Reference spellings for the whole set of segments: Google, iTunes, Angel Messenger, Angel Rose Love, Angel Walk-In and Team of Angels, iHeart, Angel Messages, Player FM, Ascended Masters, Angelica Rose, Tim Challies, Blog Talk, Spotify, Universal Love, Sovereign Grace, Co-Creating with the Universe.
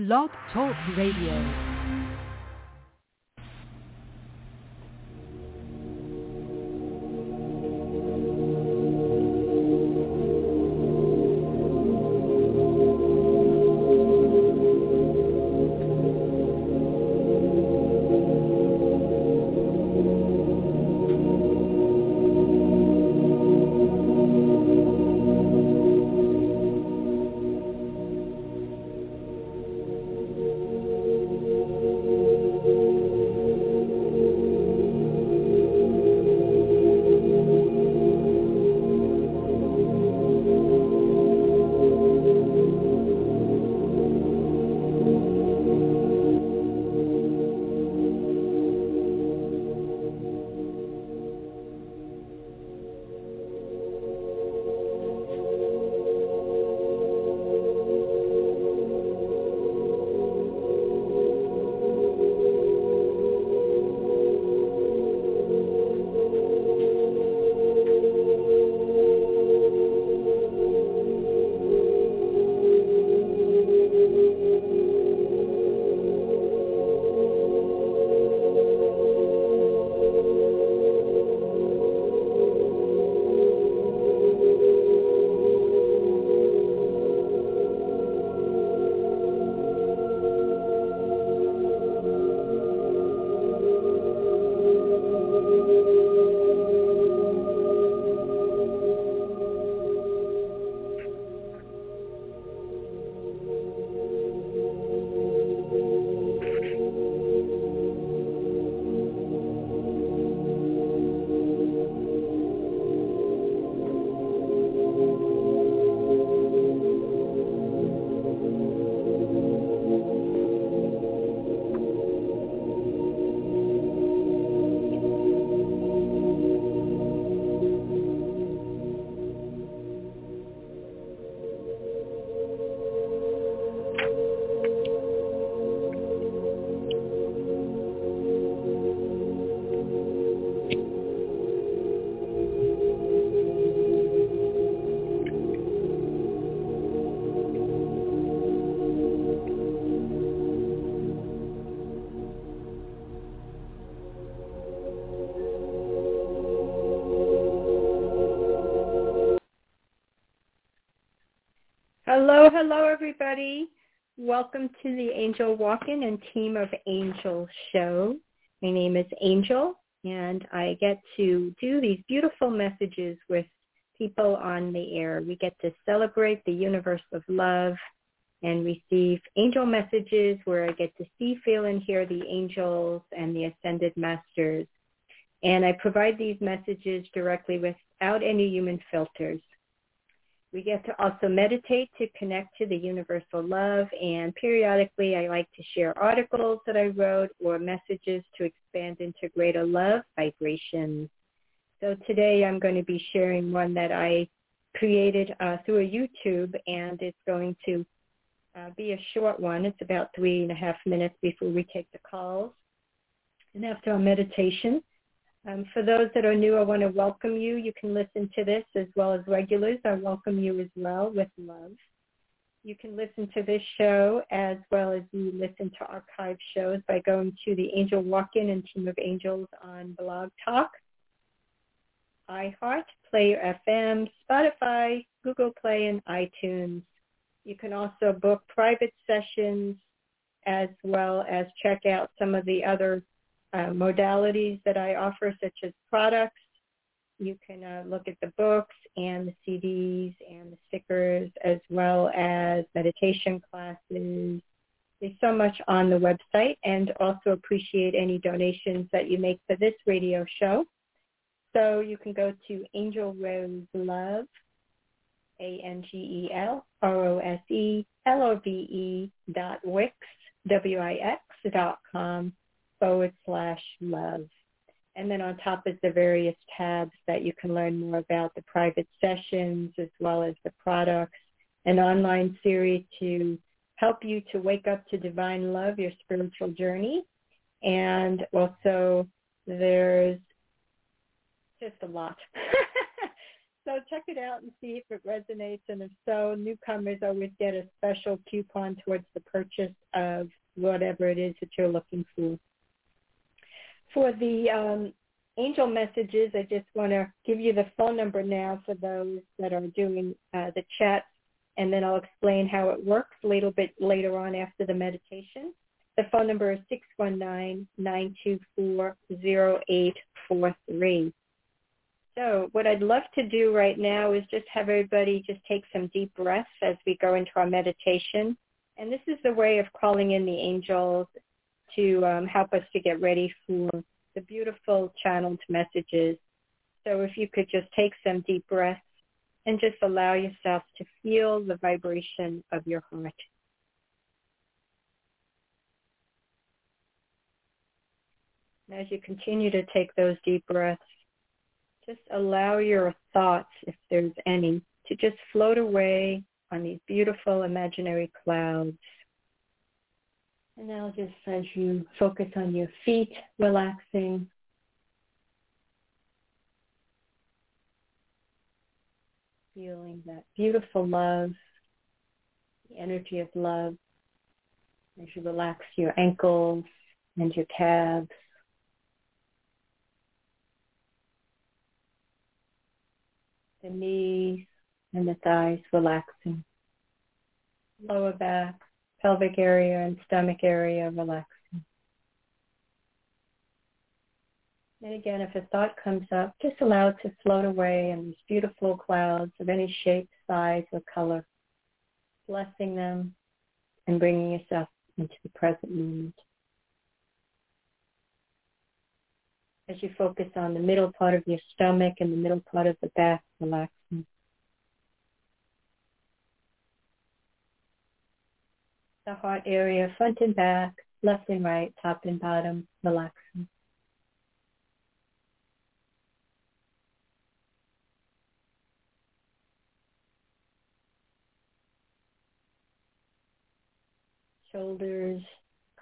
Blog Talk Radio. Hello, everybody. Welcome to the Angel Walk-In and Team of Angels show. My name is Angel, and I get to do these beautiful messages with people on the air. We get to celebrate the universe of love and receive angel messages where I get to see, feel, and hear the angels and the Ascended Masters. And I provide these messages directly without any human filters. We get to also meditate to connect to the universal love, and periodically I like to share articles that I wrote or messages to expand into greater love vibrations. So today I'm going to be sharing one that I created through a YouTube, and it's going to be a short one. It's about 3.5 minutes before we take the calls and after our meditation. For those that are new, I want to welcome you. You can listen to this as well as regulars. I welcome you as well with love. You can listen to this show as well as you listen to archive shows by going to the Angel Walk-In and Team of Angels on Blog Talk, iHeart, Player FM, Spotify, Google Play, and iTunes. You can also book private sessions as well as check out some of the other modalities that I offer, such as products. You can look at the books and the CDs and the stickers, as well as meditation classes. There's so much on the website, and also appreciate any donations that you make for this radio show. So you can go to Angel Rose Love, angelroselove.wix.com/love. And then on top is the various tabs that you can learn more about the private sessions as well as the products, an online series to help you to wake up to divine love, your spiritual journey. And also there's just a lot. So check it out and see if it resonates. And if so, newcomers always get a special coupon towards the purchase of whatever it is that you're looking for. For the angel messages, I just want to give you the phone number now for those that are doing the chat, and then I'll explain how it works a little bit later on after the meditation. The phone number is 619-924-0843. So what I'd love to do right now is just have everybody just take some deep breaths as we go into our meditation. And this is the way of calling in the angels to help us to get ready for the beautiful channeled messages. So if you could just take some deep breaths and just allow yourself to feel the vibration of your heart. And as you continue to take those deep breaths, just allow your thoughts, if there's any, to just float away on these beautiful imaginary clouds. And now just as you focus on your feet, relaxing. Feeling that beautiful love, the energy of love, as you relax your ankles and your calves. The knees and the thighs relaxing. Lower back, pelvic area, and stomach area relaxing. And again, if a thought comes up, just allow it to float away in these beautiful clouds of any shape, size, or color, blessing them and bringing yourself into the present moment. As you focus on the middle part of your stomach and the middle part of the back, relaxing. The heart area, front and back, left and right, top and bottom, relaxing. Shoulders,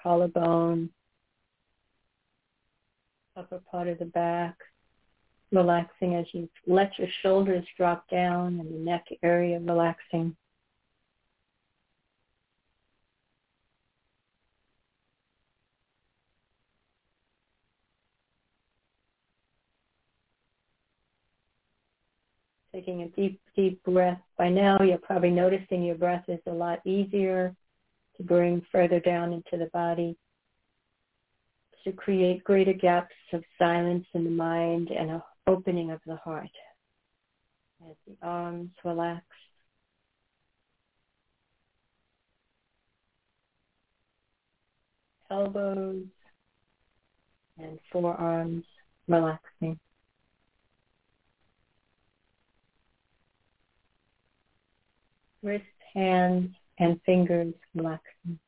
collarbone, upper part of the back, relaxing as you let your shoulders drop down and the neck area relaxing. Taking a deep, deep breath. By now you're probably noticing your breath is a lot easier to bring further down into the body, to create greater gaps of silence in the mind and an opening of the heart. As the arms relax, elbows and forearms relaxing. Wrists, hands, and fingers relaxing.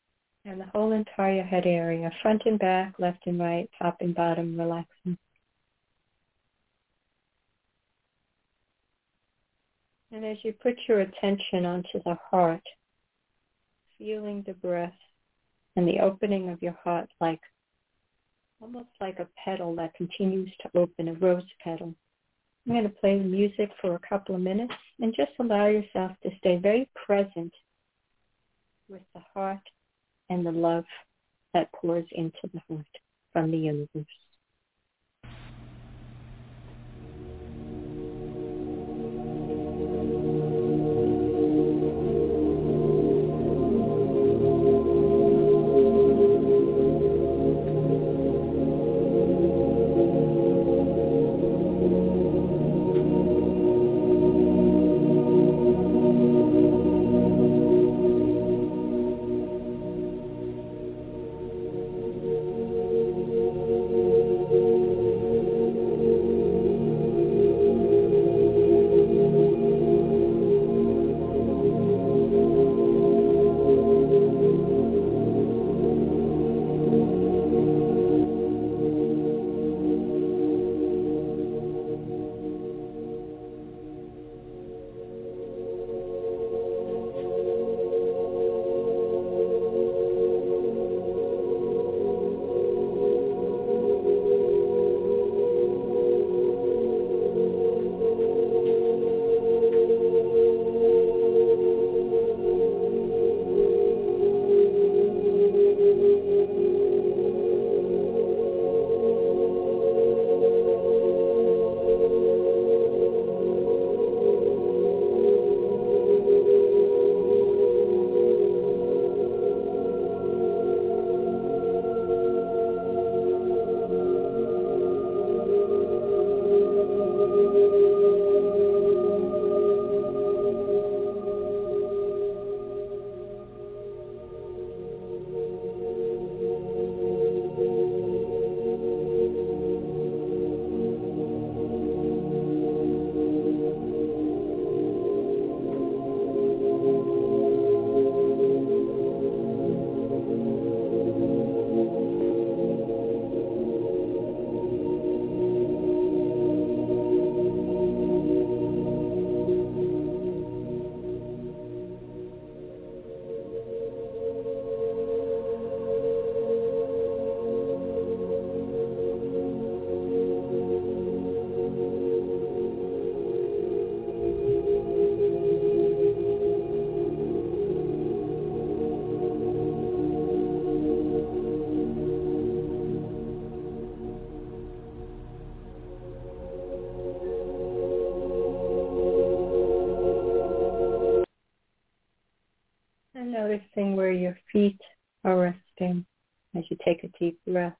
And the whole entire head area, front and back, left and right, top and bottom, relaxing. And as you put your attention onto the heart, feeling the breath and the opening of your heart, like almost like a petal that continues to open, a rose petal. I'm going to play music for a couple of minutes and just allow yourself to stay very present with the heart and the love that pours into the heart from the universe. feet are resting as you take a deep breath.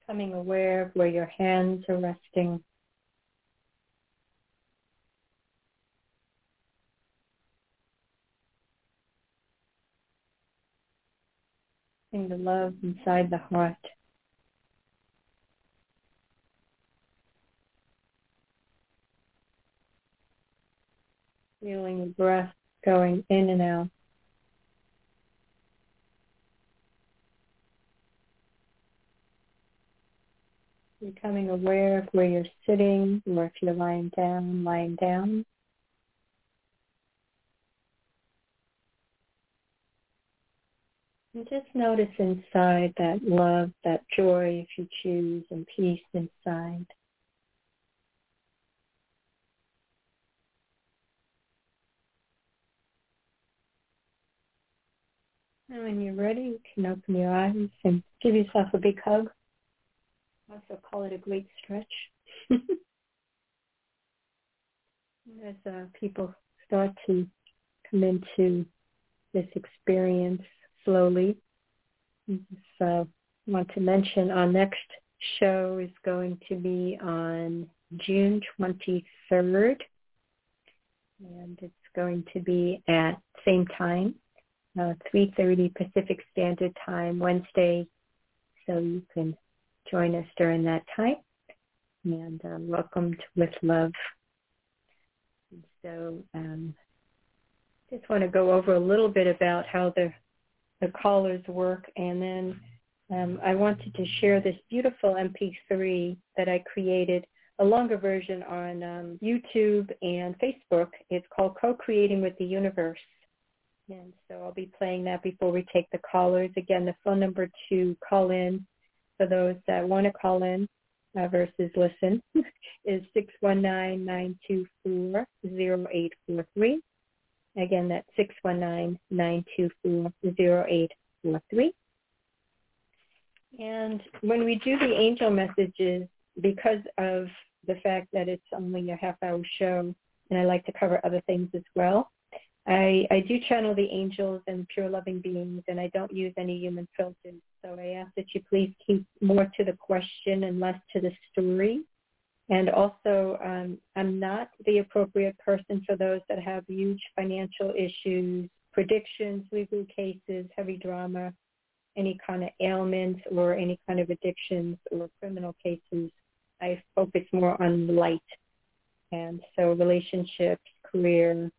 Becoming aware of where your hands are resting. Feeling the love inside the heart. Feeling the breath going in and out. Becoming aware of where you're sitting or if you're lying down. And just notice inside that love, that joy, if you choose, and peace inside. And when you're ready, you can open your eyes and give yourself a big hug. Also call it a great stretch. As people start to come into this experience slowly, I just want to mention our next show is going to be on June 23rd, and it's going to be at same time, 3:30 Pacific Standard Time, Wednesday, so you can join us during that time, and welcomed with love. And so just want to go over a little bit about how the callers work, and then I wanted to share this beautiful MP3 that I created, a longer version on YouTube and Facebook. It's called Co-Creating with the Universe. And so I'll be playing that before we take the callers. Again, the phone number to call in for those that want to call in versus listen is 619-924-0843. Again, that's 619-924-0843. And when we do the angel messages, because of the fact that it's only a half-hour show, and I like to cover other things as well, I do channel the angels and pure loving beings, and I don't use any human filters. So I ask that you please keep more to the question and less to the story. And also, I'm not the appropriate person for those that have huge financial issues, predictions, legal cases, heavy drama, any kind of ailments or any kind of addictions or criminal cases. I focus more on light. And so relationships, career, and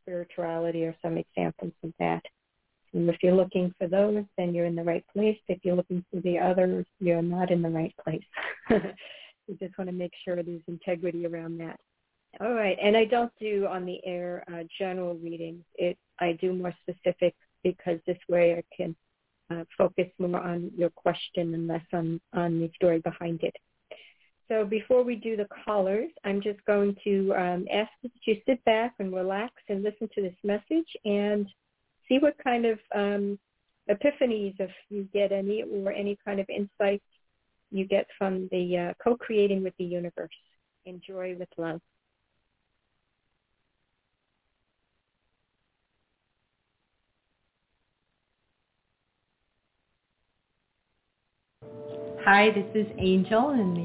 spirituality are some examples of that. And if you're looking for those, then you're in the right place. If you're looking for the others, you're not in the right place. You just want to make sure there's integrity around that. All right. And I don't do on the air general readings. I do more specific, because this way I can focus more on your question and less on the story behind it. So before we do the callers, I'm just going to ask that you sit back and relax and listen to this message and see what kind of epiphanies, if you get any, or any kind of insights you get from the co-creating with the universe. Enjoy with love. Hi, this is Angel, and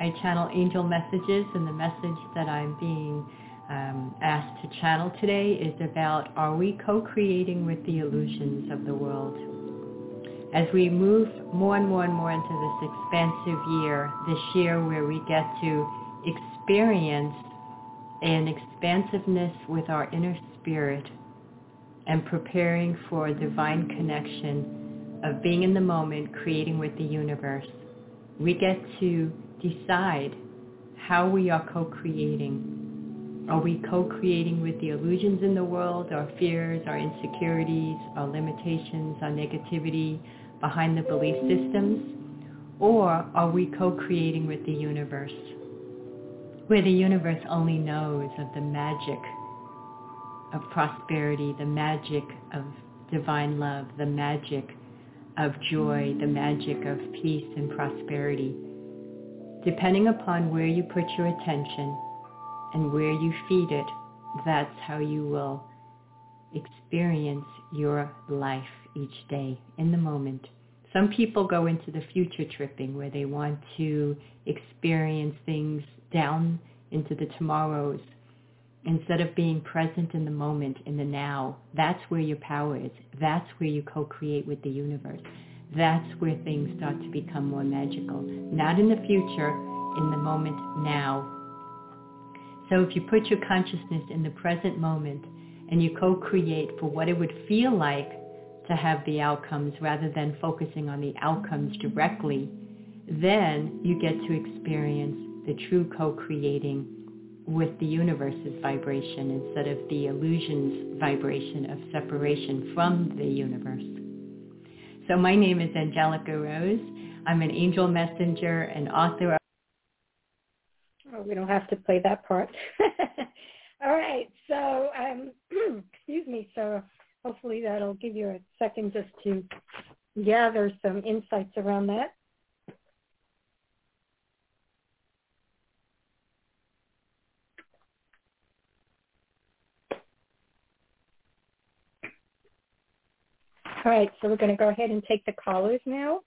I channel angel messages, and the message that I'm being asked to channel today is about, are we co-creating with the illusions of the world? As we move more and more and more into this expansive year, this year where we get to experience an expansiveness with our inner spirit and preparing for divine connection of being in the moment, creating with the universe, we get to decide how we are co-creating. Are we co-creating with the illusions in the world, our fears, our insecurities, our limitations, our negativity behind the belief systems? Or are we co-creating with the universe, where the universe only knows of the magic of prosperity, the magic of divine love, the magic of joy, the magic of peace and prosperity? Depending upon where you put your attention and where you feed it, that's how you will experience your life each day in the moment. Some people go into the future tripping where they want to experience things down into the tomorrows instead of being present in the moment, in the now. That's where your power is. That's where you co-create with the universe. That's where things start to become more magical. Not in the future, in the moment now. So if you put your consciousness in the present moment and you co-create for what it would feel like to have the outcomes rather than focusing on the outcomes directly, then you get to experience the true co-creating with the universe's vibration instead of the illusion's vibration of separation from the universe. So my name is Angelica Rose. I'm an angel messenger and author. Oh, we don't have to play that part. All right. So, excuse me. So hopefully that'll give you a second just to gather some insights around that. All right, so we're going to go ahead and take the callers now.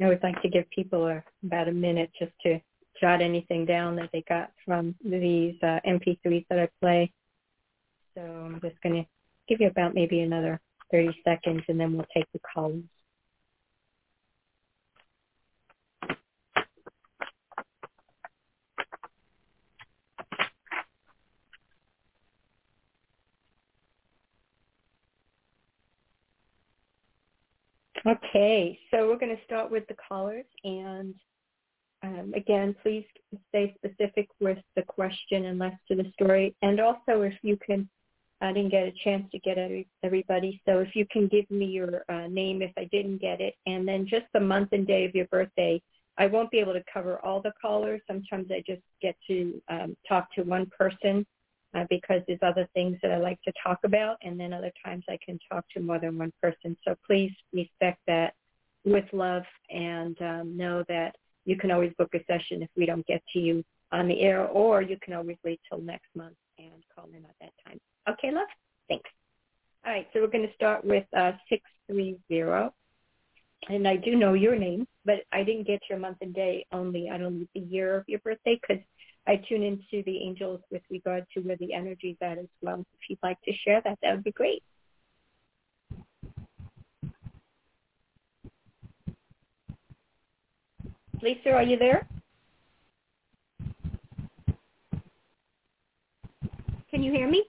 I always like to give people about a minute just to jot anything down that they got from these MP3s that I play. So I'm just going to give you about maybe another 30 seconds, and then we'll take the callers. Okay, so we're going to start with the callers, and again, please stay specific with the question and less to the story. And also, if you can, I didn't get a chance to get everybody, so if you can give me your name if I didn't get it, and then just the month and day of your birthday. I won't be able to cover all the callers. Sometimes I just get to talk to one person because there's other things that I like to talk about, and then other times I can talk to more than one person. So please respect that with love, and know that you can always book a session if we don't get to you on the air, or you can always wait till next month and call in at that time. Okay, love? Thanks. All right, so we're going to start with 630, and I do know your name, but I didn't get your month and day only. I don't need the year of your birthday because I tune into the angels with regard to where the energy is at as well. If you'd like to share that, that would be great. Lisa, are you there? Can you hear me?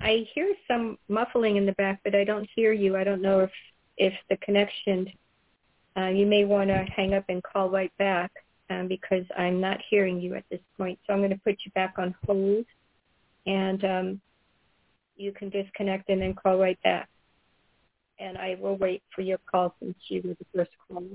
I hear some muffling in the back, but I don't hear you. I don't know if the connection... you may want to hang up and call right back because I'm not hearing you at this point. So I'm going to put you back on hold, and you can disconnect and then call right back. And I will wait for your call since you were the first caller.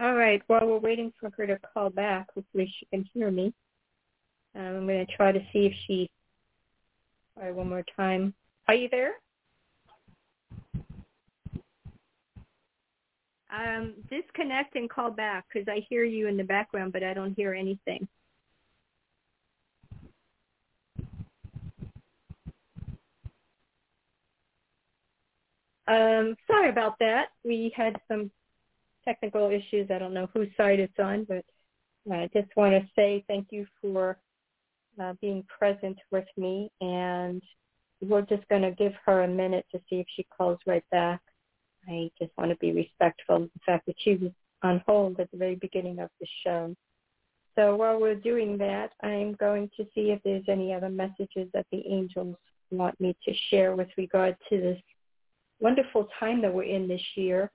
All right. While we're waiting for her to call back, hopefully she can hear me. I'm going to try to see if she... All right, one more time. Are you there? Disconnect and call back because I hear you in the background, but I don't hear anything. Sorry about that. We had some technical issues. I don't know whose side it's on, but I just want to say thank you for... being present with me, and we're just going to give her a minute to see if she calls right back. I just want to be respectful of the fact that she was on hold at the very beginning of the show. So while we're doing that, I'm going to see if there's any other messages that the angels want me to share with regard to this wonderful time that we're in this year.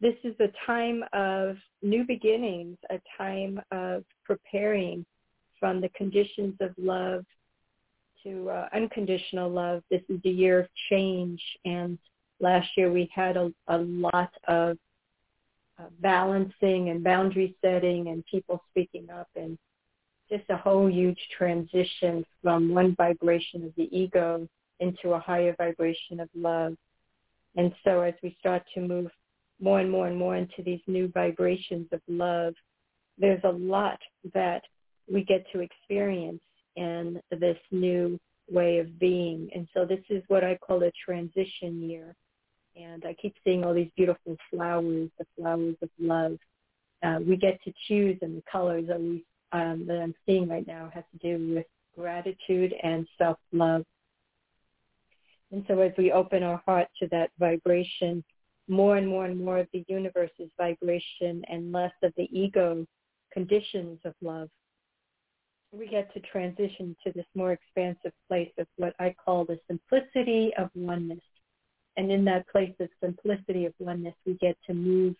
This is a time of new beginnings, a time of preparing from the conditions of love to unconditional love. This is the year of change, and last year we had a lot of balancing and boundary setting and people speaking up and just a whole huge transition from one vibration of the ego into a higher vibration of love. And so as we start to move more and more and more into these new vibrations of love, there's a lot that we get to experience in this new way of being. And so this is what I call a transition year. And I keep seeing all these beautiful flowers, the flowers of love. We get to choose, and the colors that I'm seeing right now has to do with gratitude and self-love. And so as we open our heart to that vibration, more and more and more of the universe's vibration and less of the ego conditions of love, we get to transition to this more expansive place of what I call the simplicity of oneness. And in that place of simplicity of oneness, we get to move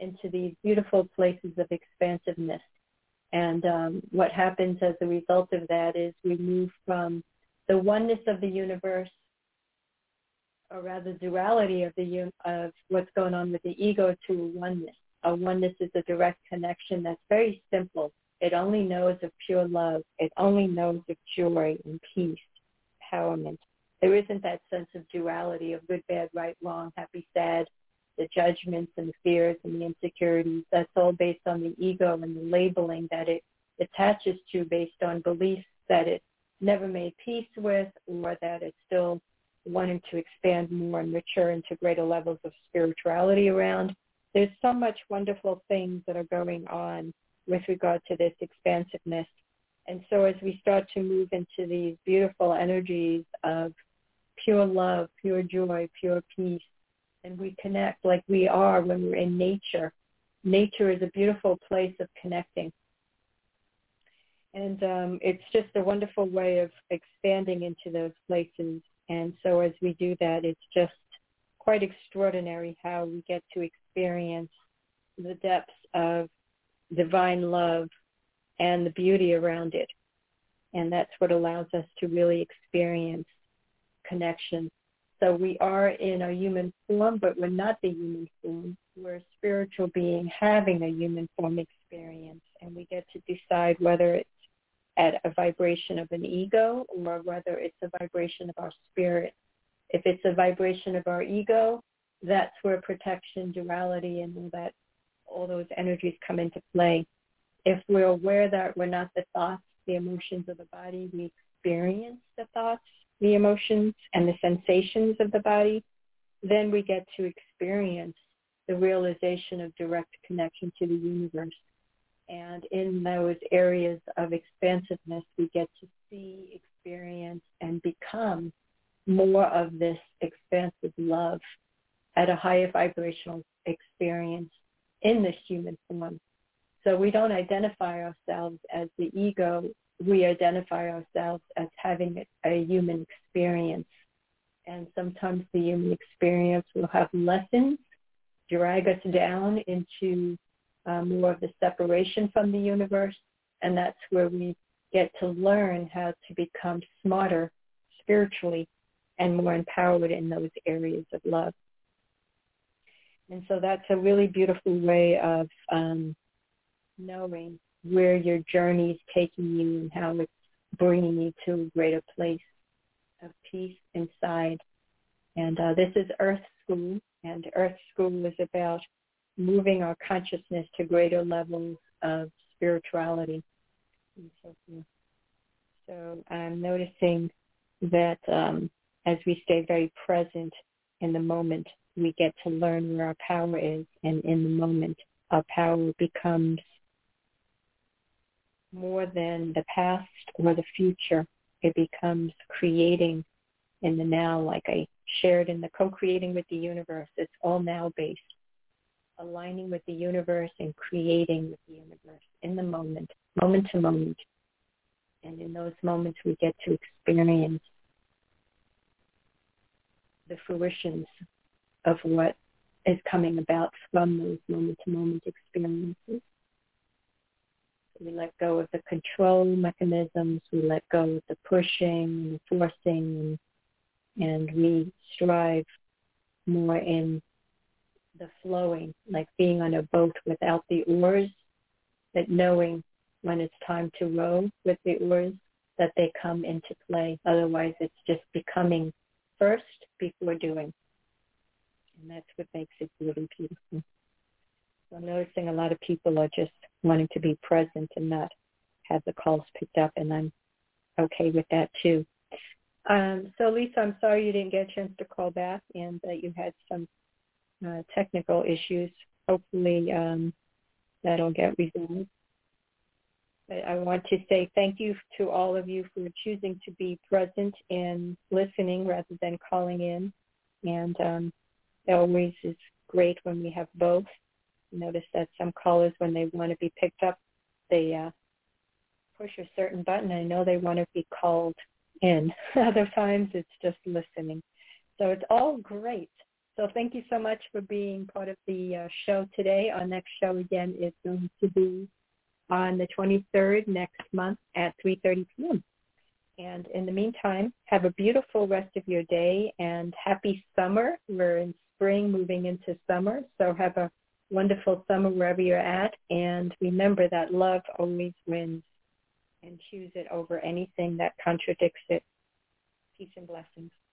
into these beautiful places of expansiveness. And what happens as a result of that is we move from the oneness of the universe, or rather duality of what's going on with the ego, to a oneness. A oneness is a direct connection that's very simple. It only knows of pure love. It only knows of joy and peace, empowerment. There isn't that sense of duality of good, bad, right, wrong, happy, sad, the judgments and the fears and the insecurities. That's all based on the ego and the labeling that it attaches to based on beliefs that it never made peace with, or that it's still wanting to expand more and mature into greater levels of spirituality around. There's so much wonderful things that are going on with regard to this expansiveness. And so as we start to move into these beautiful energies of pure love, pure joy, pure peace, and we connect like we are when we're in nature. Nature is a beautiful place of connecting. And it's just a wonderful way of expanding into those places. And so as we do that, it's just quite extraordinary how we get to experience the depths of divine love and the beauty around it. And that's what allows us to really experience connection. So we are in a human form, but we're not the human form. We're a spiritual being having a human form experience. And we get to decide whether it's at a vibration of an ego or whether it's a vibration of our spirit. If it's a vibration of our ego, that's where protection, duality, and all those energies come into play. If we're aware that we're not the thoughts, the emotions of the body, we experience the thoughts, the emotions, and the sensations of the body, then we get to experience the realization of direct connection to the universe. And in those areas of expansiveness, we get to see, experience, and become more of this expansive love at a higher vibrational experience in this human form. So we don't identify ourselves as the ego. We identify ourselves as having a human experience. And sometimes the human experience will have lessons, drag us down into more of the separation from the universe, and that's where we get to learn how to become smarter spiritually and more empowered in those areas of love. And so that's a really beautiful way of knowing where your journey is taking you and how it's bringing you to a greater place of peace inside. And this is Earth School, and Earth School is about moving our consciousness to greater levels of spirituality and so forth. So I'm noticing that as we stay very present in the moment, we get to learn where our power is, and in the moment, our power becomes more than the past or the future. It becomes creating in the now, like I shared in the Co-Creating with the Universe. It's all now-based. Aligning with the universe and creating with the universe in the moment, moment to moment. And in those moments, we get to experience the fruitions of what is coming about from those moment to moment experiences. We let go of the control mechanisms. We let go of the pushing and forcing, and we strive more in the flowing, like being on a boat without the oars, but knowing when it's time to row with the oars, that they come into play. Otherwise, it's just becoming first before doing. And that's what makes it really beautiful. So I'm noticing a lot of people are just wanting to be present and not have the calls picked up, and I'm okay with that too. So Lisa, I'm sorry you didn't get a chance to call back and that you had some technical issues. Hopefully that'll get resolved. But I want to say thank you to all of you for choosing to be present and listening rather than calling in. And it always is great when we have both. Notice that some callers, when they want to be picked up, they push a certain button. I know they want to be called in. Other times it's just listening. So it's all great. So thank you so much for being part of the show today. Our next show, again, is going to be on the 23rd next month at 3:30 p.m. And in the meantime, have a beautiful rest of your day and happy summer. We're in spring, moving into summer, so have a wonderful summer wherever you're at. And remember that love always wins, and choose it over anything that contradicts it. Peace and blessings.